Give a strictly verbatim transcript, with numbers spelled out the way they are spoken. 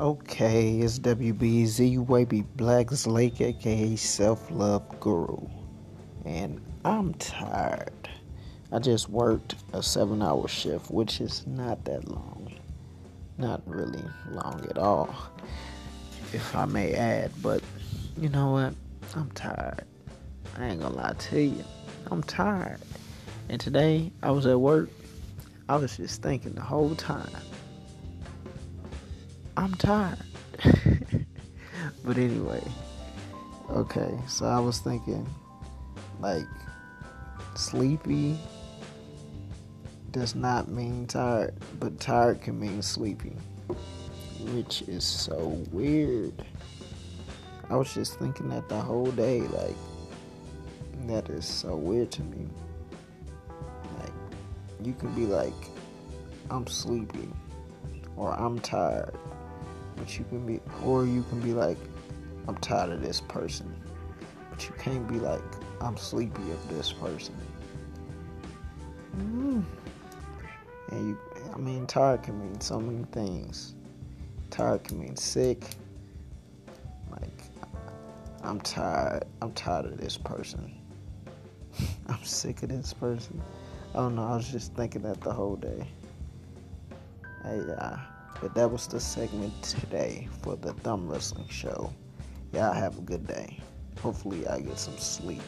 Okay, it's W B Z, Waby Black's Lake, aka Self-Love Guru. And I'm tired. I just worked a seven hour shift, which is not that long. Not really long at all, if I may add. But you know what? I'm tired. I ain't gonna lie to you. I'm tired. And today, I was at work. I was just thinking the whole time. I'm tired. But anyway, okay, so I was thinking, like, sleepy does not mean tired, but tired can mean sleepy, which is so weird. I was just thinking that the whole day, like, that is so weird to me. Like, you can be like, I'm sleepy, or I'm tired. But you can be, or you can be like, I'm tired of this person. But you can't be like, I'm sleepy of this person. Mm. And you, I mean, tired can mean so many things. Tired can mean sick. Like, I'm tired. I'm tired of this person. I'm sick of this person. Oh no, I was just thinking that the whole day. Hey, yeah. But that was the segment today for the Thumb Wrestling Show. Y'all have a good day. Hopefully I get some sleep.